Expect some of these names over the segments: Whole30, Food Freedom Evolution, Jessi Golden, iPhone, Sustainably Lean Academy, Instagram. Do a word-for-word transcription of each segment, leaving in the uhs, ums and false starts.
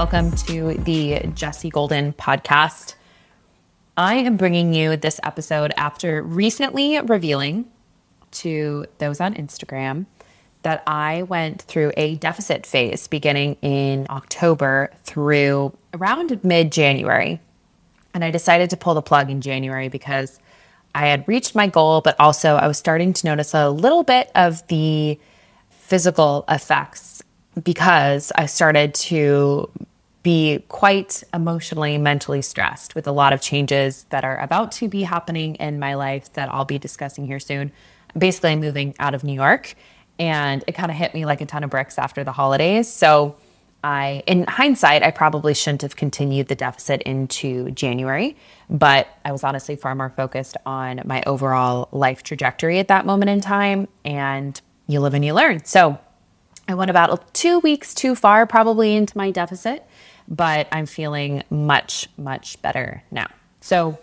welcome to the Jessi Golden podcast. I am bringing you this episode after recently revealing to those on Instagram that I went through a deficit phase beginning in October through around mid-January. And I decided to pull the plug in January because I had reached my goal, but also I was starting to notice a little bit of the physical effects because I started to be quite emotionally, mentally stressed with a lot of changes that are about to be happening in my life that I'll be discussing here soon. Basically, I'm moving out of New York, and it kind of hit me like a ton of bricks after the holidays. So I, in hindsight, I probably shouldn't have continued the deficit into January, but I was honestly far more focused on my overall life trajectory at that moment in time, and you live and you learn. So I went about two weeks too far probably into my deficit, but I'm feeling much, much better now. So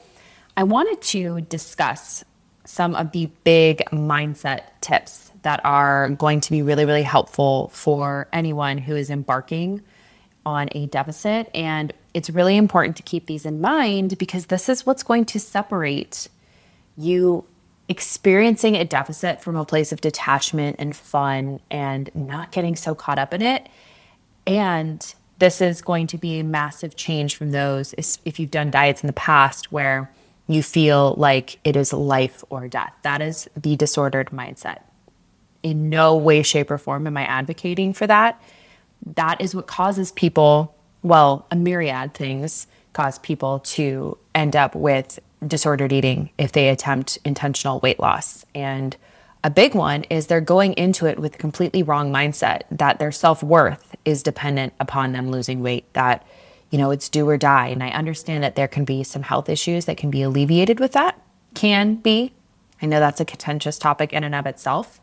I wanted to discuss some of the big mindset tips that are going to be really, really helpful for anyone who is embarking on a deficit. And it's really important to keep these in mind because this is what's going to separate you experiencing a deficit from a place of detachment and fun and not getting so caught up in it. And this is going to be a massive change from those if you've done diets in the past where you feel like it is life or death. That is the disordered mindset. In no way, shape, or form am I advocating for that. That is what causes people, well, a myriad things cause people to end up with disordered eating if they attempt intentional weight loss. And a big one is they're going into it with a completely wrong mindset that their self-worth is dependent upon them losing weight, that you know, it's do or die. And I understand that there can be some health issues that can be alleviated with that. Can be. I know that's a contentious topic in and of itself.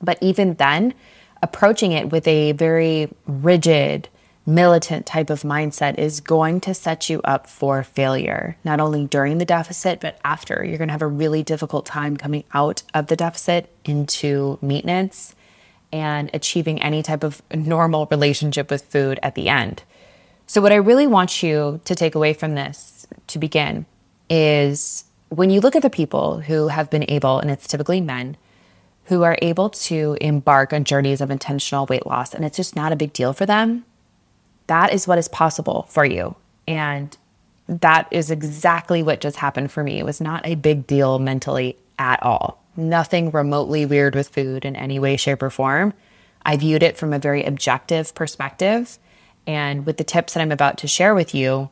But even then, approaching it with a very rigid, militant type of mindset is going to set you up for failure, not only during the deficit, but after. You're going to have a really difficult time coming out of the deficit into maintenance and achieving any type of normal relationship with food at the end. So what I really want you to take away from this to begin is when you look at the people who have been able, and it's typically men, who are able to embark on journeys of intentional weight loss, and it's just not a big deal for them, that is what is possible for you. And that is exactly what just happened for me. It was not a big deal mentally at all. Nothing remotely weird with food in any way, shape, or form. I viewed it from a very objective perspective. And with the tips that I'm about to share with you,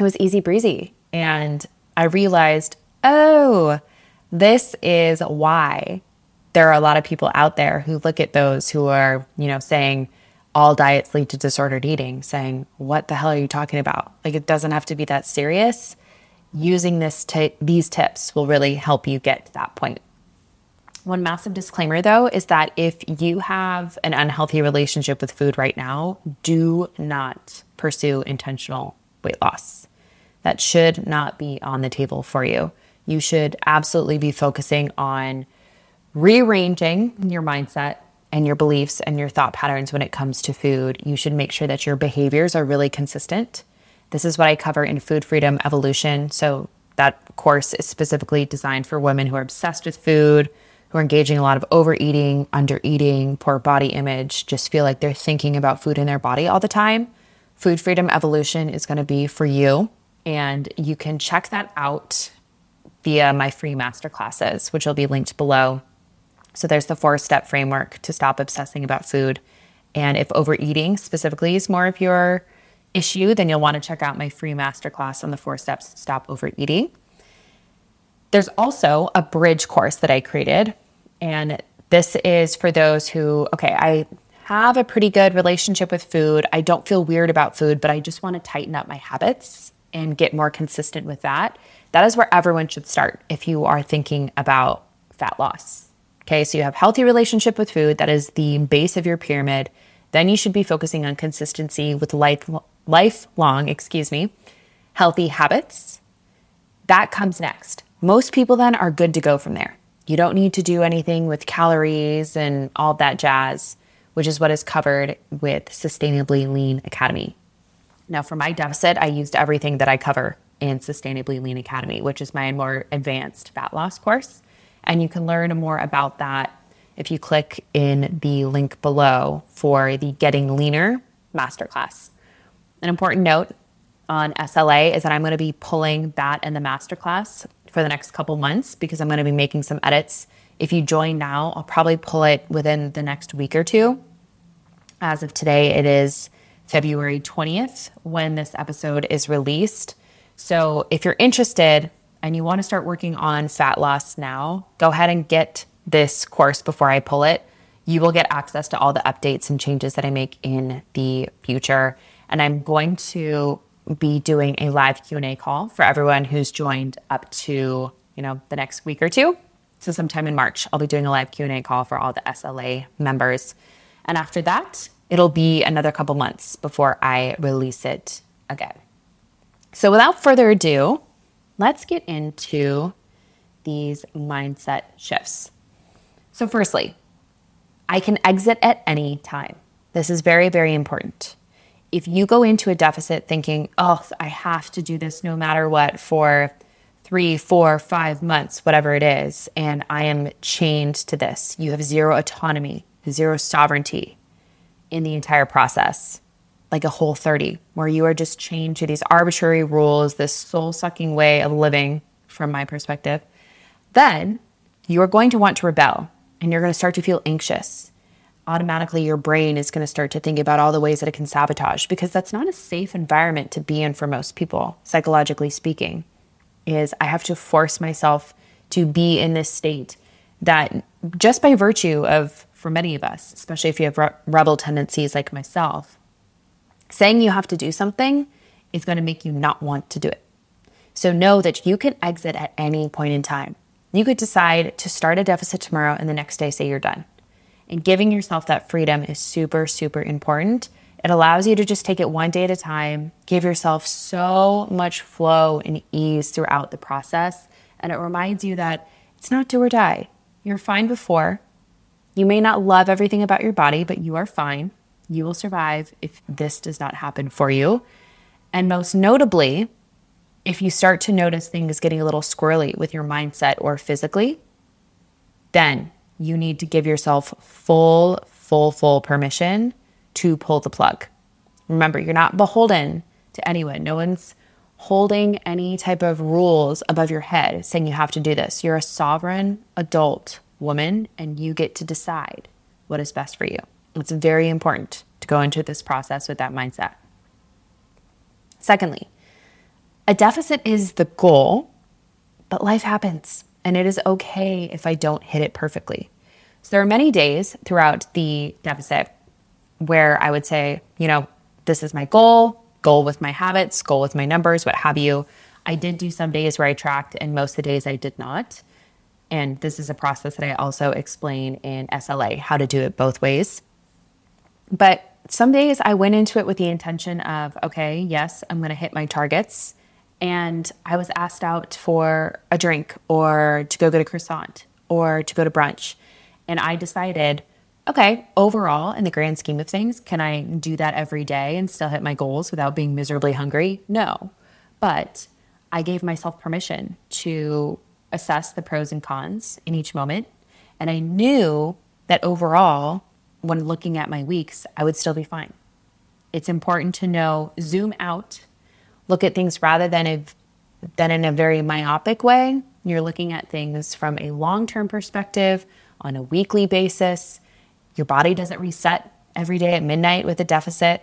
it was easy breezy. And I realized, oh, this is why there are a lot of people out there who look at those who are, you know, saying all diets lead to disordered eating, saying, what the hell are you talking about? Like, it doesn't have to be that serious. Using this t- these tips will really help you get to that point. One massive disclaimer, though, is that if you have an unhealthy relationship with food right now, do not pursue intentional weight loss. That should not be on the table for you. You should absolutely be focusing on rearranging your mindset and your beliefs and your thought patterns when it comes to food. You should make sure that your behaviors are really consistent. This is what I cover in Food Freedom Evolution. So that course is specifically designed for women who are obsessed with food, who are engaging a lot of overeating, undereating, poor body image, just feel like they're thinking about food in their body all the time. Food Freedom Evolution is going to be for you. And you can check that out via my free masterclasses, which will be linked below. So there's the four-step framework to stop obsessing about food. And if overeating specifically is more of your issue, then you'll want to check out my free masterclass on the four steps to stop overeating. There's also a bridge course that I created, and this is for those who, okay, I have a pretty good relationship with food. I don't feel weird about food, but I just want to tighten up my habits and get more consistent with that. That is where everyone should start if you are thinking about fat loss. Okay, so you have a healthy relationship with food. That is the base of your pyramid. Then you should be focusing on consistency with life, lifelong, excuse me, healthy habits. That comes next. Most people then are good to go from there. You don't need to do anything with calories and all that jazz, which is what is covered with Sustainably Lean Academy. Now, for my deficit, I used everything that I cover in Sustainably Lean Academy, which is my more advanced fat loss course. And you can learn more about that if you click in the link below for the Getting Leaner Masterclass. An important note on S L A is that I'm going to be pulling that and the masterclass for the next couple months because I'm going to be making some edits. If you join now, I'll probably pull it within the next week or two. As of today, it is February twentieth when this episode is released. So if you're interested and you want to start working on fat loss now, go ahead and get this course before I pull it. You will get access to all the updates and changes that I make in the future. And I'm going to be doing a live Q and A call for everyone who's joined up to, you know, the next week or two. So sometime in March, I'll be doing a live Q and A call for all the S L A members. And after that, it'll be another couple months before I release it again. So without further ado, let's get into these mindset shifts. So firstly, I can exit at any time. This is very, very important. If you go into a deficit thinking, oh, I have to do this no matter what for three, four, five months, whatever it is, and I am chained to this, you have zero autonomy, zero sovereignty in the entire process, like a Whole thirty, where you are just chained to these arbitrary rules, this soul-sucking way of living, from my perspective, then you are going to want to rebel, and you're going to start to feel anxious. Automatically, your brain is going to start to think about all the ways that it can sabotage, because that's not a safe environment to be in for most people, psychologically speaking, is I have to force myself to be in this state that just by virtue of, for many of us, especially if you have re- rebel tendencies like myself, saying you have to do something is going to make you not want to do it. So know that you can exit at any point in time. You could decide to start a deficit tomorrow and the next day say you're done. And giving yourself that freedom is super, super important. It allows you to just take it one day at a time, give yourself so much flow and ease throughout the process. And it reminds you that it's not do or die. You're fine before. You may not love everything about your body, but you are fine. You will survive if this does not happen for you. And most notably, if you start to notice things getting a little squirrely with your mindset or physically, then you need to give yourself full, full, full permission to pull the plug. Remember, you're not beholden to anyone. No one's holding any type of rules above your head saying you have to do this. You're a sovereign adult woman, and you get to decide what is best for you. It's very important to go into this process with that mindset. Secondly, a deficit is the goal, but life happens. And it is okay if I don't hit it perfectly. So there are many days throughout the deficit where I would say, you know, this is my goal, goal with my habits, goal with my numbers, what have you. I did do some days where I tracked, and most of the days I did not. And this is a process that I also explain in S L A, how to do it both ways. But some days I went into it with the intention of, okay, yes, I'm going to hit my targets. And I was asked out for a drink or to go get a croissant or to go to brunch. And I decided, okay, overall, in the grand scheme of things, can I do that every day and still hit my goals without being miserably hungry? No. But I gave myself permission to assess the pros and cons in each moment. And I knew that overall, when looking at my weeks, I would still be fine. It's important to know, zoom out, look at things rather than if, than in a very myopic way. You're looking at things from a long-term perspective on a weekly basis. Your body doesn't reset every day at midnight with a deficit.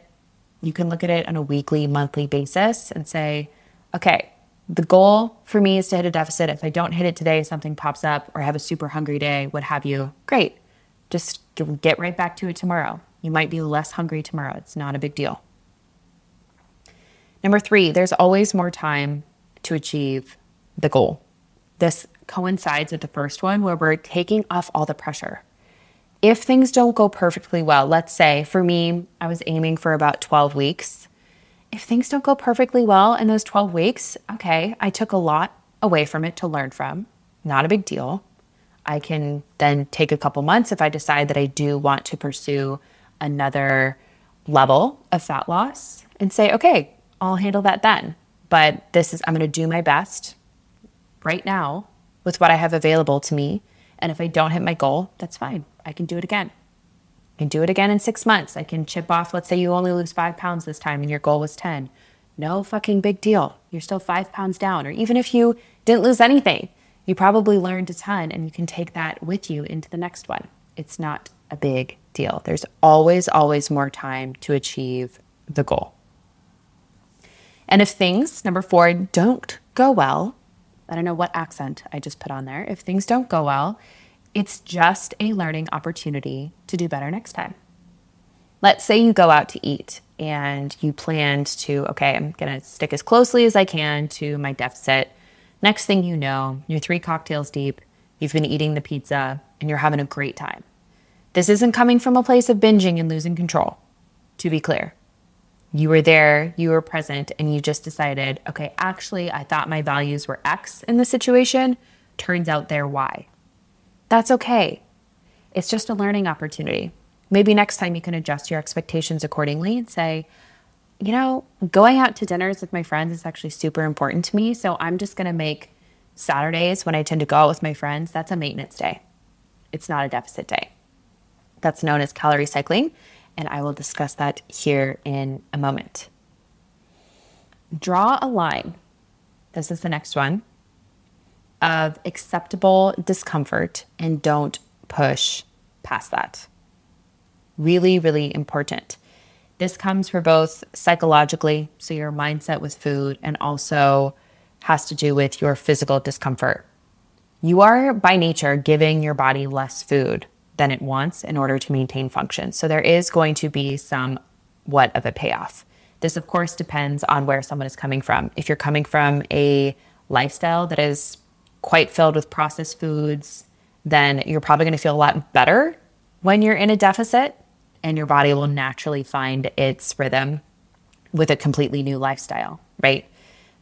You can look at it on a weekly, monthly basis and say, okay, the goal for me is to hit a deficit. If I don't hit it today, something pops up or I have a super hungry day, what have you. Great. Just get right back to it tomorrow. You might be less hungry tomorrow. It's not a big deal. Number three, there's always more time to achieve the goal. This coincides with the first one where we're taking off all the pressure. If things don't go perfectly well, let's say for me, I was aiming for about twelve weeks. If things don't go perfectly well in those twelve weeks, okay, I took a lot away from it to learn from. Not a big deal. I can then take a couple months if I decide that I do want to pursue another level of fat loss. and say, okay, I'll handle that then. But this is, I'm going to do my best right now with what I have available to me. And if I don't hit my goal, that's fine. I can do it again. I can do it again in six months. I can chip off, let's say you only lose five pounds this time and your goal was ten. No fucking big deal. You're still five pounds down. Or even if you didn't lose anything, you probably learned a ton and you can take that with you into the next one. It's not a big deal. There's always, always more time to achieve the goal. And if things, number four, don't go well, I don't know what accent I just put on there. If things don't go well, it's just a learning opportunity to do better next time. Let's say you go out to eat and you planned to, okay, I'm going to stick as closely as I can to my deficit. Next thing you know, you're three cocktails deep, you've been eating the pizza, and you're having a great time. This isn't coming from a place of binging and losing control, to be clear. You were there, you were present, and you just decided, okay, actually, I thought my values were X in this situation. Turns out they're Y. That's okay. It's just a learning opportunity. Maybe next time you can adjust your expectations accordingly and say, you know, going out to dinners with my friends is actually super important to me. So I'm just going to make Saturdays when I tend to go out with my friends, that's a maintenance day. It's not a deficit day. That's known as calorie cycling. And I will discuss that here in a moment. Draw a line. This is the next one of acceptable discomfort and don't push past that. Really, really important. This comes for both psychologically, so your mindset with food, and also has to do with your physical discomfort. You are by nature giving your body less food than it wants in order to maintain function. So there is going to be somewhat of a payoff. This, of course, depends on where someone is coming from. If you're coming from a lifestyle that is quite filled with processed foods, then you're probably going to feel a lot better when you're in a deficit, and your body will naturally find its rhythm with a completely new lifestyle, right?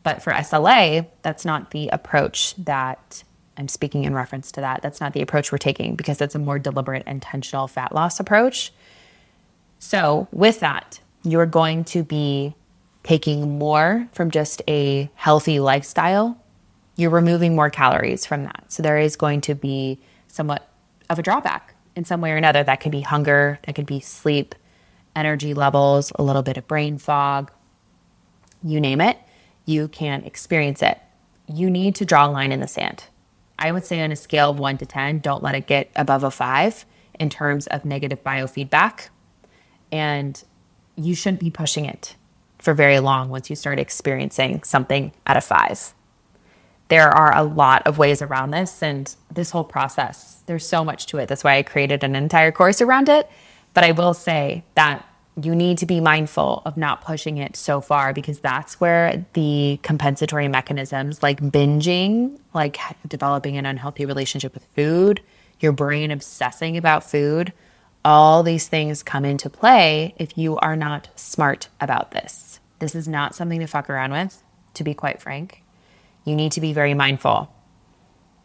But for S L A, that's not the approach that I'm speaking in reference to that. That's not the approach we're taking, because that's a more deliberate, intentional fat loss approach. So with that, you're going to be taking more from just a healthy lifestyle. You're removing more calories from that. So there is going to be somewhat of a drawback in some way or another. That could be hunger, that could be sleep, energy levels, a little bit of brain fog, you name it, you can experience it. You need to draw a line in the sand. I would say on a scale of one to ten, don't let it get above a five in terms of negative biofeedback. And you shouldn't be pushing it for very long once you start experiencing something at a five. There are a lot of ways around this, and this whole process, there's so much to it. That's why I created an entire course around it. But I will say that you need to be mindful of not pushing it so far, because that's where the compensatory mechanisms like binging, like developing an unhealthy relationship with food, your brain obsessing about food, all these things come into play if you are not smart about this. This is not something to fuck around with, to be quite frank. You need to be very mindful.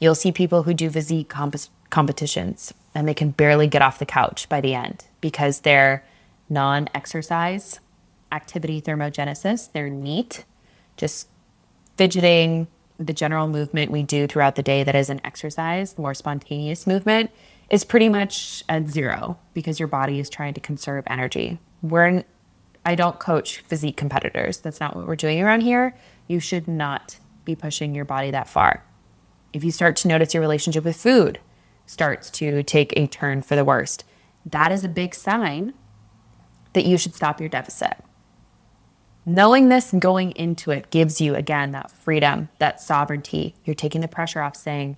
You'll see people who do physique comp- competitions and they can barely get off the couch by the end because they're non-exercise activity thermogenesis. They're neat, just fidgeting. The general movement we do throughout the day that is an exercise, the more spontaneous movement, is pretty much at zero because your body is trying to conserve energy. We're in, I don't coach physique competitors. That's not what we're doing around here. You should not be pushing your body that far. If you start to notice your relationship with food starts to take a turn for the worst, that is a big sign that you should stop your deficit. Knowing this and going into it gives you, again, that freedom, that sovereignty. You're taking the pressure off, saying,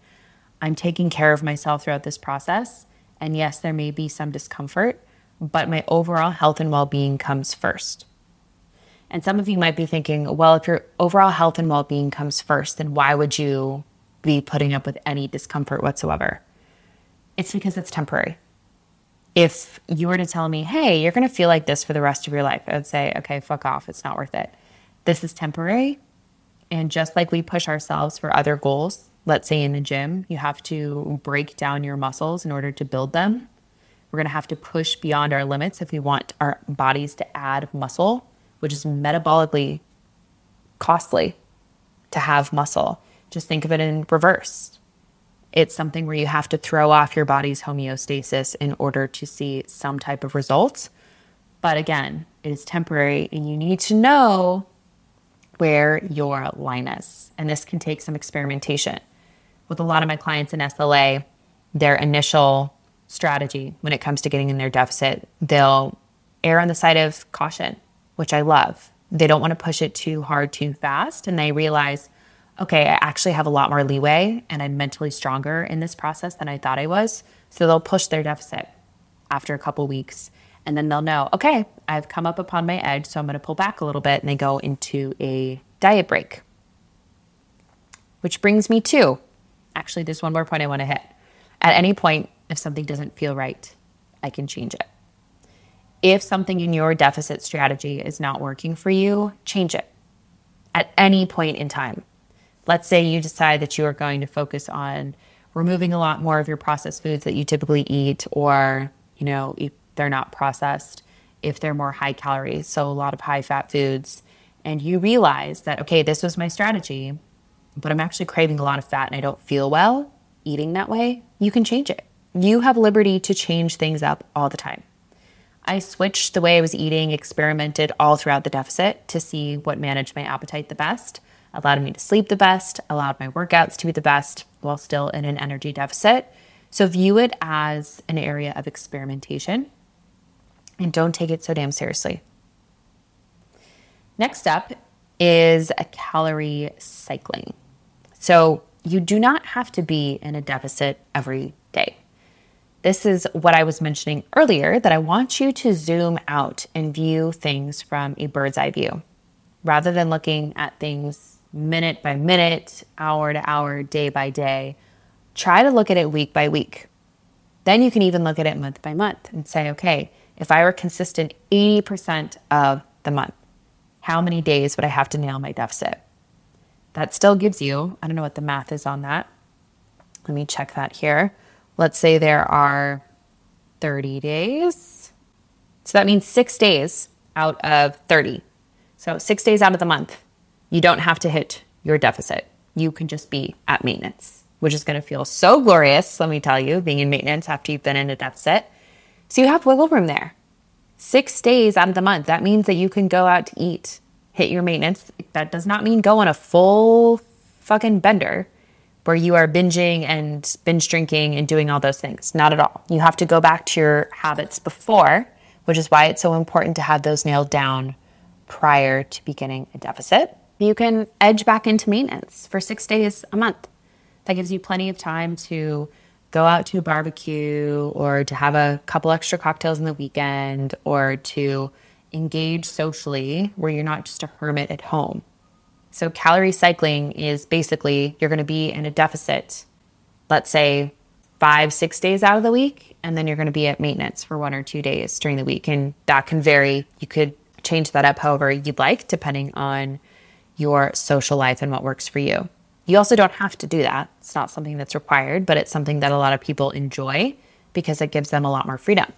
I'm taking care of myself throughout this process. And yes, there may be some discomfort, but my overall health and well-being comes first. And some of you might be thinking, well, if your overall health and well-being comes first, then why would you be putting up with any discomfort whatsoever? It's because it's temporary. If you were to tell me, hey, you're going to feel like this for the rest of your life, I would say, okay, fuck off. It's not worth it. This is temporary. And just like we push ourselves for other goals, let's say in the gym, you have to break down your muscles in order to build them. We're going to have to push beyond our limits if we want our bodies to add muscle which is metabolically costly to have muscle. Just think of it in reverse. It's something where you have to throw off your body's homeostasis in order to see some type of result. But again, it is temporary, and you need to know where your line is. And this can take some experimentation. With a lot of my clients in S L A, their initial strategy when it comes to getting in their deficit, they'll err on the side of caution, which I love. They don't want to push it too hard, too fast. And they realize, okay, I actually have a lot more leeway and I'm mentally stronger in this process than I thought I was. So they'll push their deficit after a couple weeks. And then they'll know, okay, I've come up upon my edge, so I'm going to pull back a little bit. And they go into a diet break. Which brings me to, actually, there's one more point I want to hit. At any point, if something doesn't feel right, I can change it. If something in your deficit strategy is not working for you, change it at any point in time. Let's say you decide that you are going to focus on removing a lot more of your processed foods that you typically eat, or, you know, if they're not processed, if they're more high calories, so a lot of high fat foods, and you realize that, okay, this was my strategy, but I'm actually craving a lot of fat and I don't feel well eating that way, you can change it. You have liberty to change things up all the time. I switched the way I was eating, experimented all throughout the deficit to see what managed my appetite the best, allowed me to sleep the best, allowed my workouts to be the best while still in an energy deficit. So view it as an area of experimentation and don't take it so damn seriously. Next up is a calorie cycling. So you do not have to be in a deficit every day. This is what I was mentioning earlier, that I want you to zoom out and view things from a bird's eye view. Rather than looking at things minute by minute, hour to hour, day by day, try to look at it week by week. Then you can even look at it month by month and say, okay, if I were consistent eighty percent of the month, how many days would I have to nail my deficit? That still gives you, I don't know what the math is on that. Let me check that here. Let's say there are thirty days. So that means six days out of thirty. So six days out of the month, you don't have to hit your deficit. You can just be at maintenance, which is going to feel so glorious, let me tell you, being in maintenance after you've been in a deficit. So you have wiggle room there. Six days out of the month, that means that you can go out to eat, hit your maintenance. That does not mean go on a full fucking bender where you are binging and binge drinking and doing all those things. Not at all. You have to go back to your habits before, which is why it's so important to have those nailed down prior to beginning a deficit. You can edge back into maintenance for six days a month. That gives you plenty of time to go out to a barbecue, or to have a couple extra cocktails on the weekend, or to engage socially where you're not just a hermit at home. So calorie cycling is basically you're going to be in a deficit, let's say five, six days out of the week, and then you're going to be at maintenance for one or two days during the week. And that can vary. You could change that up however you'd like, depending on your social life and what works for you. You also don't have to do that. It's not something that's required, but it's something that a lot of people enjoy because it gives them a lot more freedom.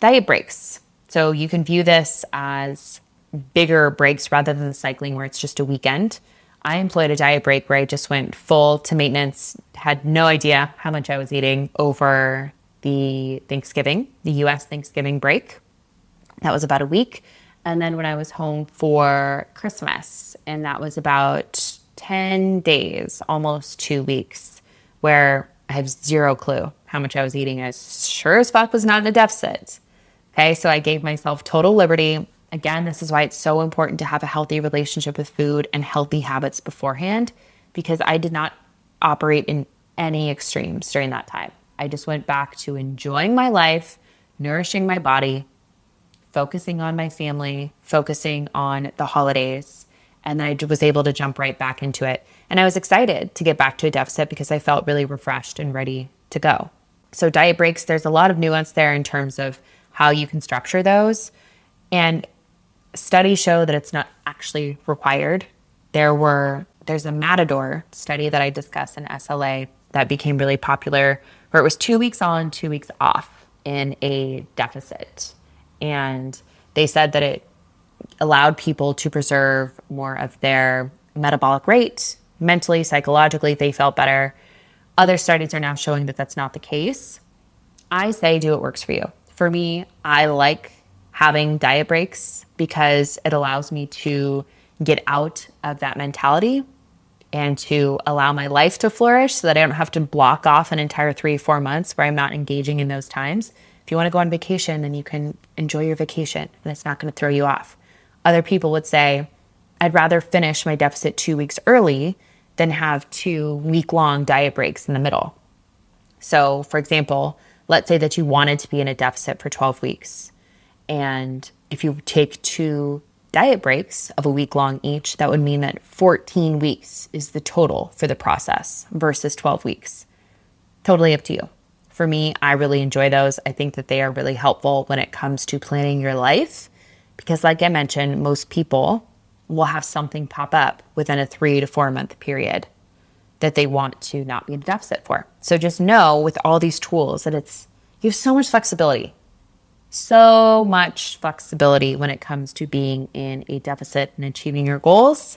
Diet breaks. So you can view this as bigger breaks rather than the cycling where it's just a weekend. I employed a diet break where I just went full to maintenance, had no idea how much I was eating over the Thanksgiving, the U S Thanksgiving break. That was about a week. And then when I was home for Christmas, and that was about ten days, almost two weeks, where I have zero clue how much I was eating. I sure as fuck was not in a deficit. Okay, so I gave myself total liberty. Again, this is why it's so important to have a healthy relationship with food and healthy habits beforehand, because I did not operate in any extremes during that time. I just went back to enjoying my life, nourishing my body, focusing on my family, focusing on the holidays, and then I was able to jump right back into it. And I was excited to get back to a deficit because I felt really refreshed and ready to go. So diet breaks, there's a lot of nuance there in terms of how you can structure those. And studies show that it's not actually required. There were, there's a Matador study that I discussed in S L A that became really popular, where it was two weeks on, two weeks off in a deficit. And they said that it allowed people to preserve more of their metabolic rate. Mentally, psychologically, they felt better. Other studies are now showing that that's not the case. I say do what works for you. For me, I like having diet breaks because it allows me to get out of that mentality and to allow my life to flourish so that I don't have to block off an entire three, four months where I'm not engaging in those times. If you want to go on vacation, then you can enjoy your vacation and it's not going to throw you off. Other people would say, I'd rather finish my deficit two weeks early than have two week-long diet breaks in the middle. So, for example, let's say that you wanted to be in a deficit for twelve weeks. And if you take two diet breaks of a week long each, that would mean that fourteen weeks is the total for the process versus twelve weeks. Totally up to you. For me, I really enjoy those. I think that they are really helpful when it comes to planning your life because, like I mentioned, most people will have something pop up within a three to four month period that they want to not be in a deficit for. So just know with all these tools that it's you have so much flexibility. So much flexibility when it comes to being in a deficit and achieving your goals.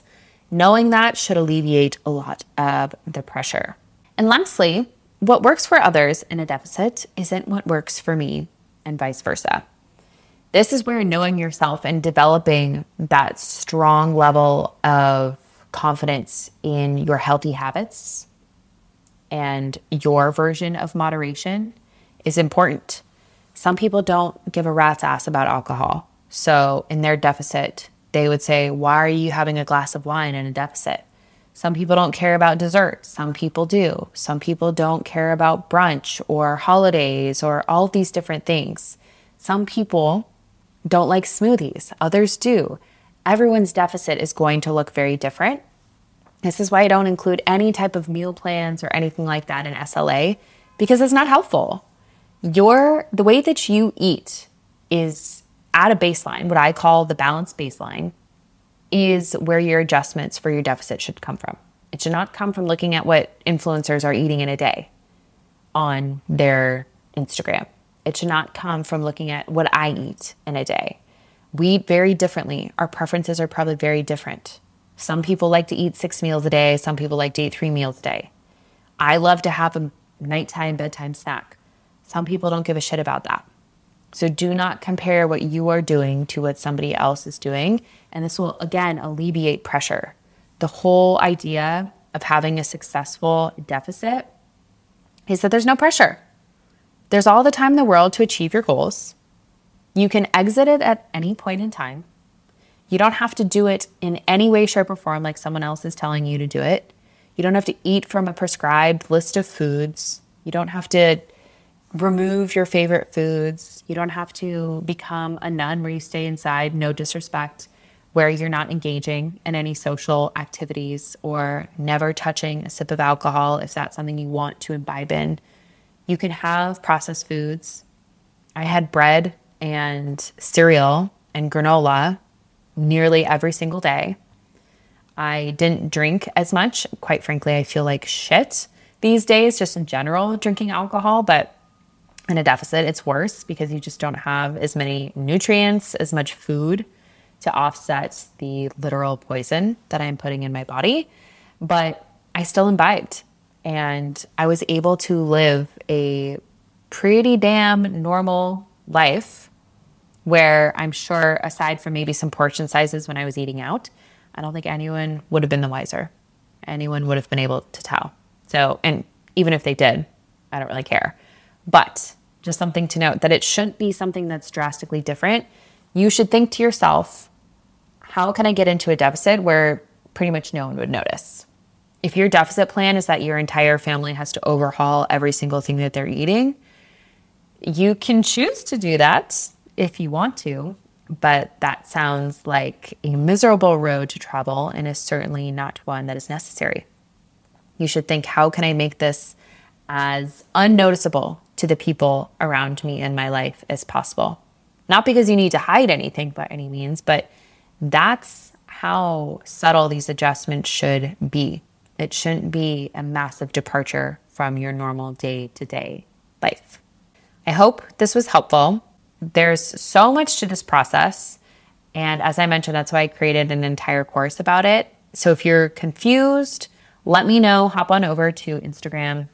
Knowing that should alleviate a lot of the pressure. And lastly, what works for others in a deficit isn't what works for me, and vice versa. This is where knowing yourself and developing that strong level of confidence in your healthy habits and your version of moderation is important. Some people don't give a rat's ass about alcohol. So in their deficit, they would say, why are you having a glass of wine in a deficit? Some people don't care about dessert. Some people do. Some people don't care about brunch or holidays or all these different things. Some people don't like smoothies. Others do. Everyone's deficit is going to look very different. This is why I don't include any type of meal plans or anything like that in S L A because it's not helpful. Your the way that you eat is at a baseline, what I call the balanced baseline, is where your adjustments for your deficit should come from. It should not come from looking at what influencers are eating in a day on their Instagram. It should not come from looking at what I eat in a day. We eat very differently. Our preferences are probably very different. Some people like to eat six meals a day. Some people like to eat three meals a day. I love to have a nighttime, bedtime snack. Some people don't give a shit about that. So do not compare what you are doing to what somebody else is doing. And this will, again, alleviate pressure. The whole idea of having a successful deficit is that there's no pressure. There's all the time in the world to achieve your goals. You can exit it at any point in time. You don't have to do it in any way, shape, or form like someone else is telling you to do it. You don't have to eat from a prescribed list of foods. You don't have to remove your favorite foods. You don't have to become a nun where you stay inside, no disrespect, where you're not engaging in any social activities or never touching a sip of alcohol if that's something you want to imbibe in. You can have processed foods. I had bread and cereal and granola nearly every single day. I didn't drink as much. Quite frankly, I feel like shit these days, just in general, drinking alcohol, but in a deficit, it's worse because you just don't have as many nutrients, as much food to offset the literal poison that I'm putting in my body. But I still imbibed and I was able to live a pretty damn normal life where I'm sure, aside from maybe some portion sizes when I was eating out, I don't think anyone would have been the wiser. Anyone would have been able to tell. So, and even if they did, I don't really care. But just something to note that it shouldn't be something that's drastically different. You should think to yourself, how can I get into a deficit where pretty much no one would notice? If your deficit plan is that your entire family has to overhaul every single thing that they're eating, you can choose to do that if you want to, but that sounds like a miserable road to travel and is certainly not one that is necessary. You should think, how can I make this as unnoticeable to the people around me in my life as possible? Not because you need to hide anything by any means, but that's how subtle these adjustments should be. It shouldn't be a massive departure from your normal day-to-day life. I hope this was helpful. There's so much to this process, And as I mentioned, that's why I created an entire course about it. So if you're confused, let me know. Hop on over to Instagram.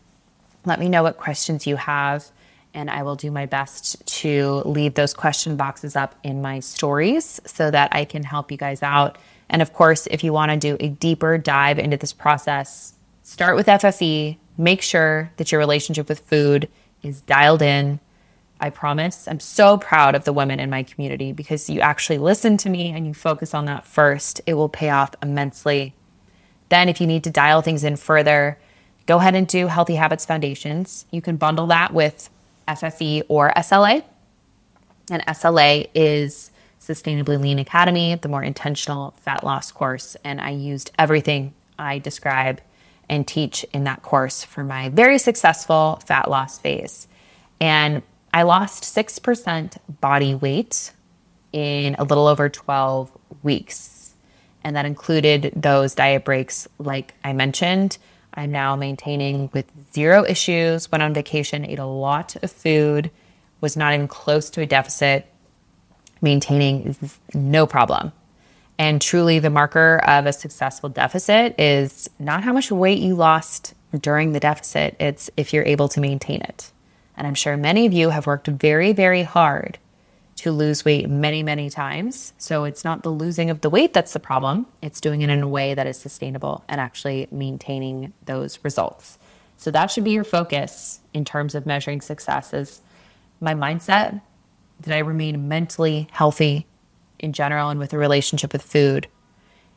Let me know what questions you have, and I will do my best to leave those question boxes up in my stories so that I can help you guys out. And of course, if you want to do a deeper dive into this process, start with F F E. Make sure that your relationship with food is dialed in. I promise. I'm so proud of the women in my community because you actually listen to me and you focus on that first. It will pay off immensely. Then if you need to dial things in further, go ahead and do Healthy Habits Foundations. You can bundle that with F F E or S L A. And S L A is Sustainably Lean Academy, the more intentional fat loss course. And I used everything I describe and teach in that course for my very successful fat loss phase. And I lost six percent body weight in a little over twelve weeks. And that included those diet breaks, like I mentioned. I'm now maintaining with zero issues, went on vacation, ate a lot of food, was not even close to a deficit, maintaining is no problem. And truly the marker of a successful deficit is not how much weight you lost during the deficit, it's if you're able to maintain it. And I'm sure many of you have worked very, very hard to lose weight many, many times. So it's not the losing of the weight that's the problem. It's doing it in a way that is sustainable and actually maintaining those results. So that should be your focus in terms of measuring success is my mindset. Did I remain mentally healthy in general and with a relationship with food?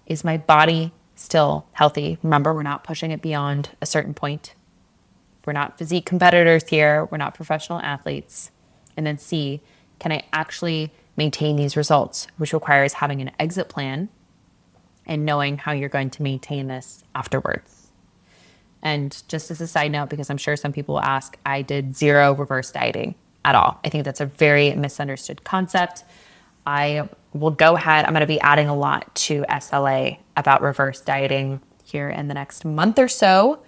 Is my body still healthy? Remember, we're not pushing it beyond a certain point. We're not physique competitors here. We're not professional athletes. And then C, can I actually maintain these results, which requires having an exit plan and knowing how you're going to maintain this afterwards. And just as a side note, because I'm sure some people will ask, I did zero reverse dieting at all. I think that's a very misunderstood concept. I will go ahead. I'm going to be adding a lot to S L A about reverse dieting here in the next month or so.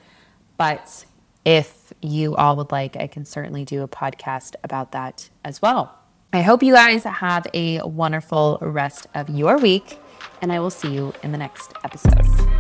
But if you all would like, I can certainly do a podcast about that as well. I hope you guys have a wonderful rest of your week, and I will see you in the next episode.